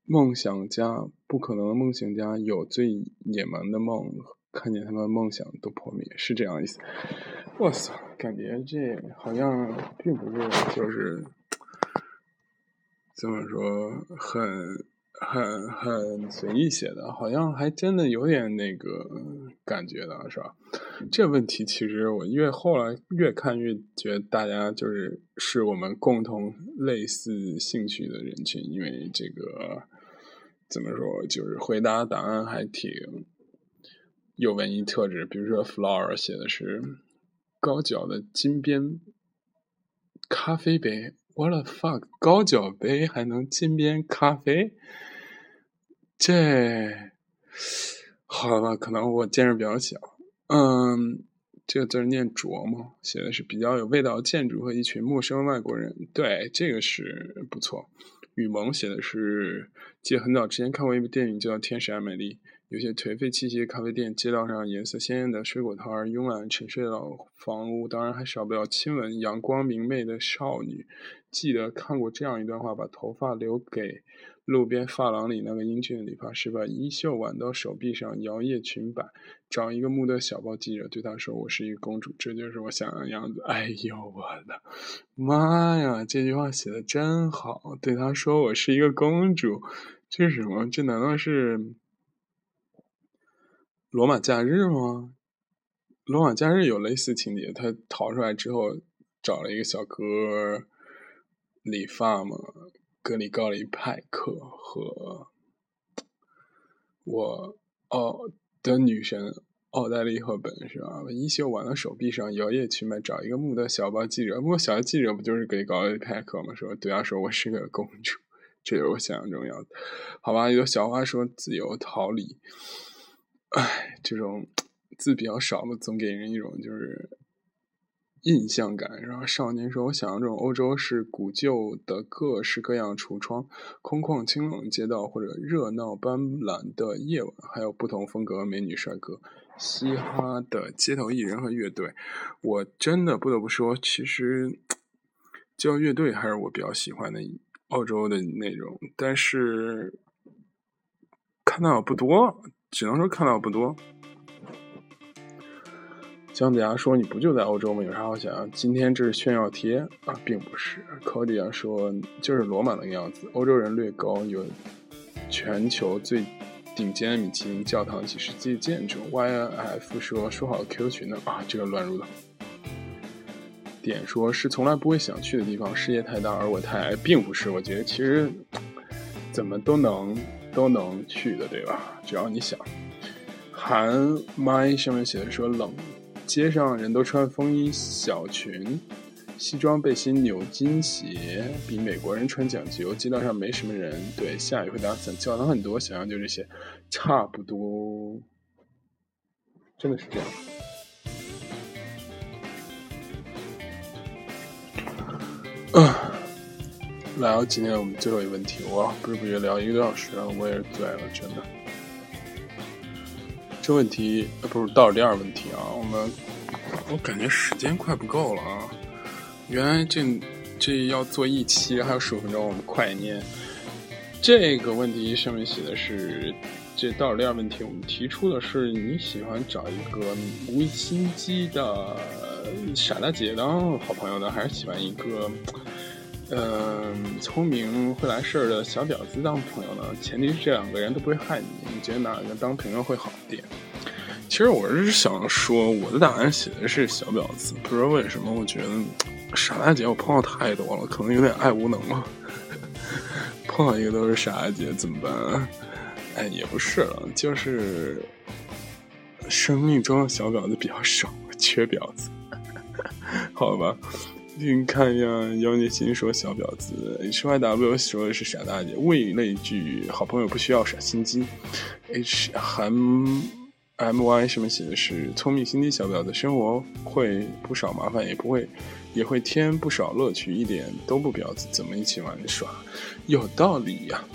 梦想家，不可能的梦想家有最野蛮的梦，看见他们梦想都破灭，是这样意思。哇塞，感觉这好像并不是就是怎么说很很很随意写的，好像还真的有点那个感觉的，是吧？这问题其实我越后来越看越觉得大家就是是我们共同类似兴趣的人群，因为这个怎么说就是回答答案还挺有文艺特质，比如说 Flower 写的是高脚的金边咖啡杯 What the fuck， 高脚杯还能金边咖啡，这好吧，可能我见识比较小。嗯，这个字念琢磨，写的是比较有味道的建筑和一群陌生外国人，对，这个是不错。雨萌写的是记得很早之前看过一部电影叫《天使爱美丽》，有些颓废气息的咖啡店，街道上颜色鲜艳的水果摊儿，慵懒沉睡的老房屋，当然还少不了亲吻阳光明媚的少女。记得看过这样一段话，把头发留给路边发廊里那个英俊的理发师，把衣袖挽到手臂上，摇曳裙摆，找一个目的小报记者，对他说，我是一个公主，这就是我想要的样子。哎呦我的妈呀，这句话写的真好，对他说我是一个公主，这是什么？这难道是罗马假日吗？罗马假日有类似情节，他逃出来之后找了一个小哥理发嘛，格里高里派克和我哦的女神奥黛丽赫本，是吧？衣袖挽到手臂上，摇曳裙摆，找一个木的小报记者。不过小记者不就是格里高里派克吗？说对他说我是个公主，这是我想象中要的。好吧，有小花说自由逃离。哎，这种字比较少了，总给人一种就是印象感。然后少年说，我想象中欧洲是古旧的各式各样橱窗，空旷清冷的街道，或者热闹斑斓的夜晚，还有不同风格美女帅哥，嘻哈的街头艺人和乐队。我真的不得不说，其实叫乐队还是我比较喜欢的澳洲的内容，但是看到不多，只能说看到不多。姜子牙说你不就在欧洲吗？有啥好想？今天这是炫耀贴啊，并不是。考迪亚说就是罗马那个样子，欧洲人略高，有全球最顶尖米其林教堂，几十级建筑。Y F 说说好 Q 群呢啊，这个乱入的。点说是从来不会想去的地方，世界太大而我太矮，并不是。我觉得其实怎么都能都能去的，对吧？只要你想。韩麦上面写的说冷，街上人都穿风衣小裙西装背心扭筋鞋，比美国人穿讲究，街道上没什么人，对，下雨会打伞，教堂很多，想象就这些，差不多真的是这样。啊，来到今天我们最后一个问题，哇，不知不觉聊一个多小时了，我也是醉了，真的。这问题不是，到了第二问题啊，我们我感觉时间快不够了啊，原来这这要做一期还有十五分钟，我们快念。这个问题上面写的是，这到了第二问题我们提出的是你喜欢找一个无心机的傻大姐当好朋友呢，还是喜欢一个呃，聪明会来事儿的小婊子当朋友呢？前提是这两个人都不会害你，你觉得哪个当朋友会好一点？其实我是想说，我的答案写的是小婊子，不知道为什么，我觉得傻大姐我碰到太多了，可能有点爱无能吧。碰到一个都是傻大姐怎么办？哎，也不是了，就是生命中的小婊子比较少，缺婊子，好吧。你看一下妖孽心说小婊子 ,H Y W 说的是傻大姐，为那句好朋友不需要傻心机 ,H 韩 M Y 上面写的是聪明心机小婊子，生活会不少麻烦，也不会也会添不少乐趣，一点都不婊子，怎么一起玩耍？有道理呀、啊。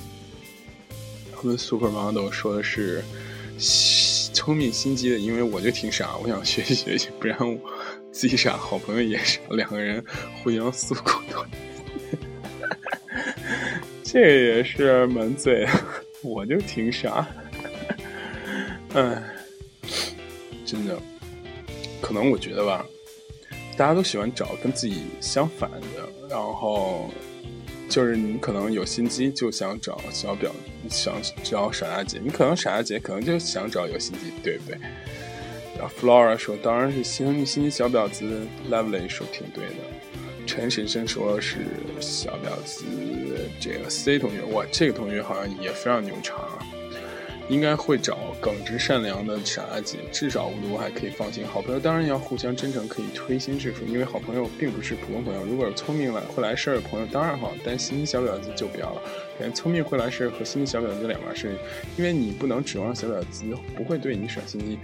他们 Supermodel 说的是聪明心机的，因为我就挺傻，我想学习学习，不然我自己傻，好朋友也傻，两个人互相诉苦的，这个也是蛮醉的。我就挺傻，哎，真的，可能我觉得吧，大家都喜欢找跟自己相反的，然后就是你可能有心机就想找小婊，想找傻大姐，你可能傻大姐可能就想找有心机，对不对？Flora 说当然是心机心机小婊子 Lovely 说挺对的，陈神生说是小婊子，这个 C 同学，哇，这个同学好像也非常牛叉，应该会找耿直善良的傻大姐，至少无毒还可以放心，好朋友当然要互相真诚，可以推心置腹，因为好朋友并不是普通朋友，如果有聪明来会来事儿的朋友当然好，但心机小婊子就不要了，感觉聪明会来事和心机小婊子两码事，因为你不能指望小婊子不会对你耍心机，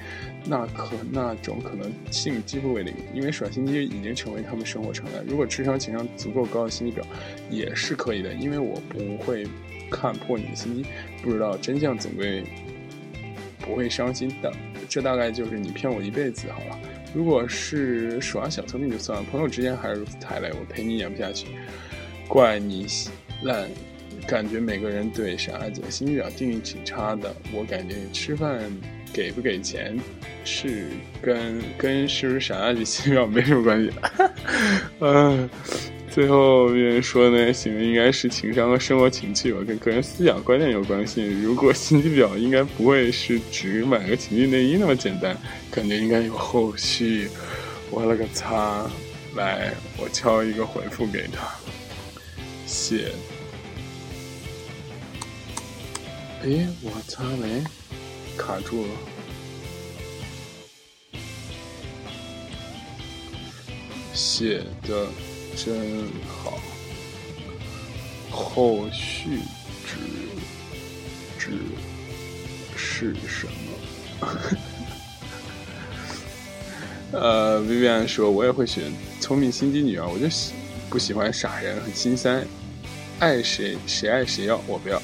那可那种可能性几乎为零，因为耍心机已经成为他们生活常态，如果智商情商足够高的心机婊也是可以的，因为我不会看破你的心机，不知道真相总归不会伤心的，这大概就是你骗我一辈子好了，如果是耍小聪明就算了，朋友之间还是如此太累，我陪你演不下去，怪你烂，感觉每个人对傻大姐心机婊定义挺差的，我感觉吃饭给不给钱是跟跟是不是傻大姐心机婊没什么关系嗯、啊，最后面说的那些行为应该是情商和生活情趣吧，跟个人思想观念有关系，如果心机婊应该不会是只买个情趣内衣那么简单，感觉应该有后续，我了个擦，来我敲一个回复给他写，哎，我擦没卡住了，写的真好，后续指指是什么？呃 ，Vivian 说，我也会选聪明心机女啊，我就不喜欢傻人，很心塞，爱谁谁爱谁要，我不要。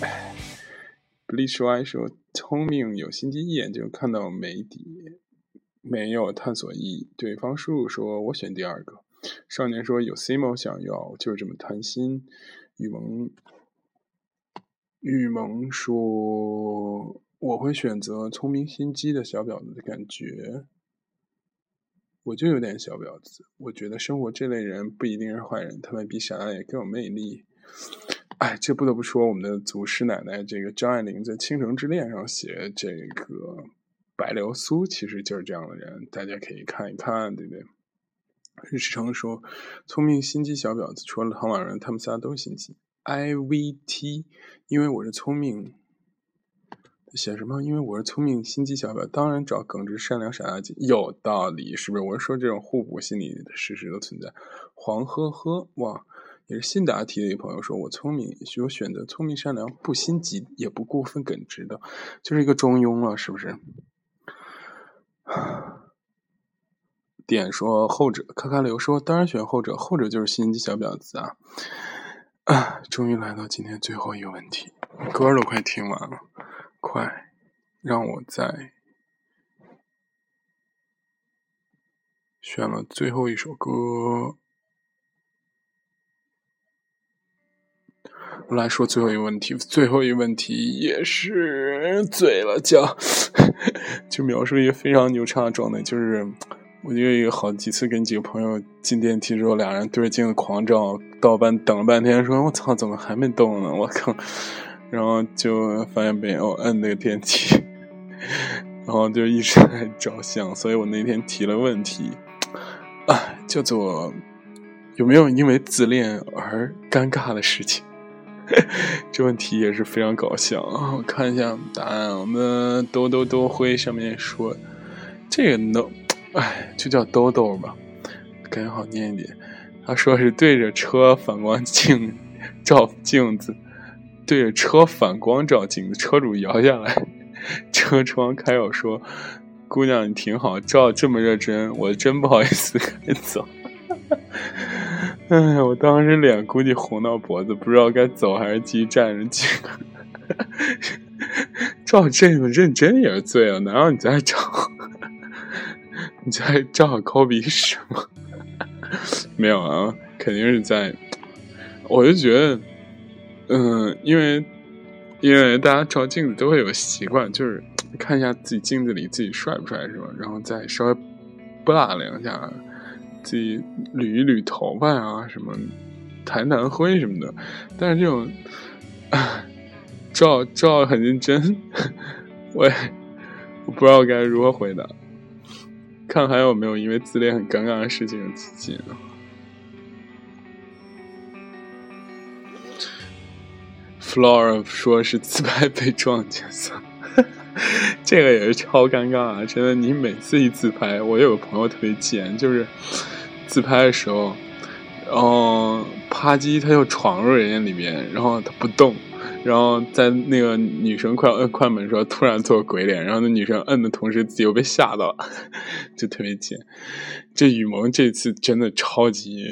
哎 ，Bleach Y 说，聪明有心机，一眼就看到眉底，没有探索意义。对方叔叔说，我选第二个。少年说有 C M O 想要，就是这么贪心。雨萌雨萌说我会选择聪明心机的小婊子的感觉，我就有点小婊子。我觉得生活这类人不一定是坏人，他们比小爱也更有魅力。哎，这不得不说我们的祖师奶奶这个张爱玲在《倾城之恋》上写这个白流苏其实就是这样的人，大家可以看一看，对不对？日志成说，聪明心机小婊子，除了唐婉容，他们仨都心机。I V T， 因为我是聪明，写什么？因为我是聪明心机小婊，当然找耿直善良傻大姐，有道理，是不是？我是说这种互补心理的事实都存在。黄呵呵，哇，也是新答题的一朋友说，我聪明，我选择聪明善良，不心急也不过分耿直的，就是一个中庸了，是不是？点说后者，咔咔流说当然选后者，后者就是心机小婊子啊！啊，终于来到今天最后一个问题，歌都快听完了，快让我再选了最后一首歌。我来说最后一个问题，最后一个问题也是醉了叫就描述一个非常牛叉的状态，就是我就有好几次跟几个朋友进电梯之后，俩人对着镜子狂照，到班等了半天说我操怎么还没动呢，我靠，然后就发现被我摁那个电梯，然后就一直在照相。所以我那天提了问题啊，叫做有没有因为自恋而尴尬的事情这问题也是非常搞笑啊！我看一下答案，我们兜兜兜灰上面说这个 no， 哎，就叫兜兜吧，感觉好念一点。他说是对着车反光镜照镜子，对着车反光照镜子，车主摇下来，车窗开口说：“姑娘，你挺好，照这么认真，我真不好意思开走。”哎，我当时脸估计红到脖子，不知道该走还是继续站着去。照这么认真也是醉了，难道你在照？你在照抠鼻屎吗？没有啊，肯定是在。我就觉得，嗯、呃，因为因为大家照镜子都会有习惯，就是看一下自己镜子里自己帅不帅是吧？然后再稍微拨拉两下。自己捋一捋头发啊，什么弹弹灰什么的，但是这种照照很认真，我也我不知道该如何回答。看还有没有因为自恋很尴尬的事情有自己呢？Flora 说是自拍被撞见算，这个也是超尴尬啊！真的，你每次一自拍，我有个朋友特别贱，就是自拍的时候，然后啪叽他就闯入人家里面，然后他不动，然后在那个女生快摁快门的时候，突然做鬼脸，然后那女生摁的同时自己又被吓到了，就特别贱。这雨萌这次真的超级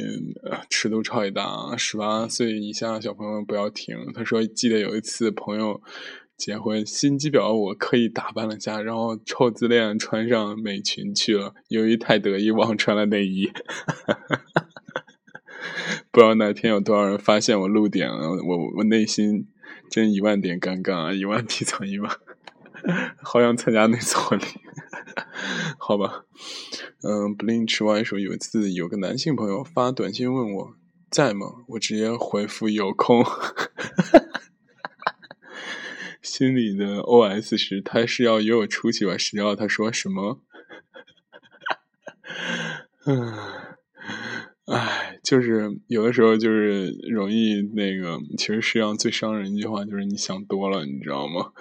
尺度超级大啊！十八岁以下的小朋友不要听。他说记得有一次朋友结婚，心机婊我刻意打扮了一下，然后臭自恋穿上美裙去了，由于太得意忘穿了内衣不知道哪天有多少人发现我露点了，我我内心真一万点尴尬，一万提层一万好想参加那次婚礼好吧。嗯 Blinch Y 说有一次有个男性朋友发短信问我在吗，我直接回复有空心里的 O S 是他是要约我出去吧，谁知道他说什么哎，就是有的时候就是容易那个，其实世界上最伤人一句话就是你想多了，你知道吗？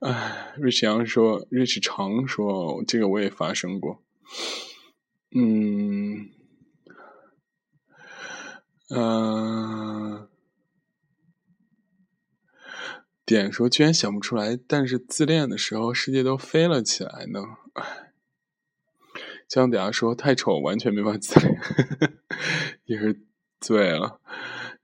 哎，瑞奇阳说瑞奇长说这个我也发生过。嗯嗯、呃点说居然想不出来，但是自恋的时候世界都飞了起来呢。姜嗲说太丑完全没法自恋也是醉了。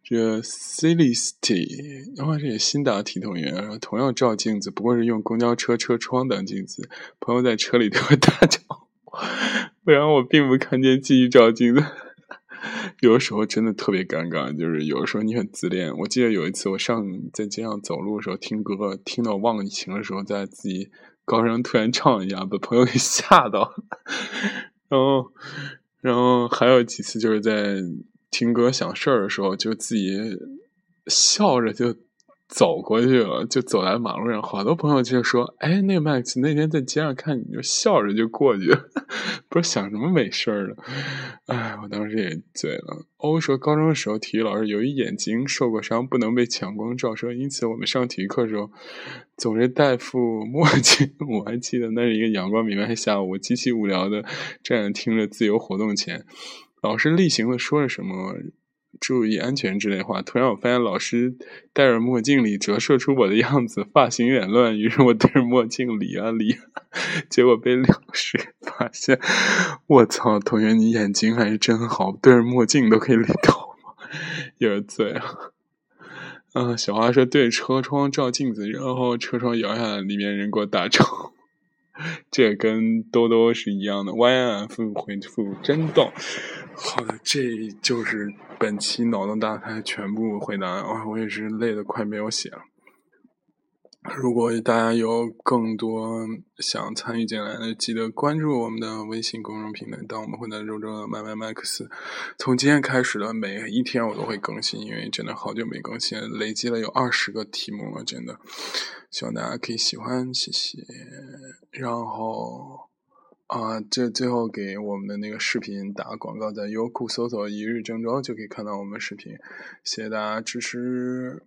这 Celesty 然后这也新答题同学同样照镜子，不过是用公交车车窗当镜子，朋友在车里对我大叫不然我并不看见继续照镜子有的时候真的特别尴尬，就是有的时候你很自恋。我记得有一次我上在街上走路的时候听歌，听到忘情的时候，在自己高声突然唱一下，把朋友给吓到。然后然后还有几次就是在听歌想事儿的时候，就自己笑着就走过去了，就走在马路上。好多朋友就说，哎，那个max那天在街上看你就笑着就过去了，不是想什么没事儿的。哎，我当时也醉了。欧说，高中的时候体育老师由于眼睛受过伤不能被强光照射，因此我们上体育课的时候总是戴副墨镜。我还记得那是一个阳光明媚下午，我极其无聊的站着听着自由活动前老师例行的说了什么注意安全之类的话，突然我发现老师戴着墨镜里折射出我的样子，发型有点乱，于是我戴着墨镜理啊理啊，结果被老师发现。我操，同学你眼睛还是真好，对着墨镜都可以理头吗？有点醉了。嗯、呃，小花说对车窗照镜子，然后车窗摇下来，里面人给我打招呼。这跟兜兜是一样的。 Y F 回复真逗。好的，这就是本期脑洞大开全部回答啊、哦！我也是累得快没有写了。如果大家有更多想参与进来的，记得关注我们的微信公众平台，当我们会在周周的麦麦max。从今天开始的每一天我都会更新，因为真的好久没更新了，累积了有二十个题目了，真的。希望大家可以喜欢，谢谢。然后啊，这最后给我们的那个视频打广告，在优酷搜索一日郑州就可以看到我们视频。谢谢大家支持。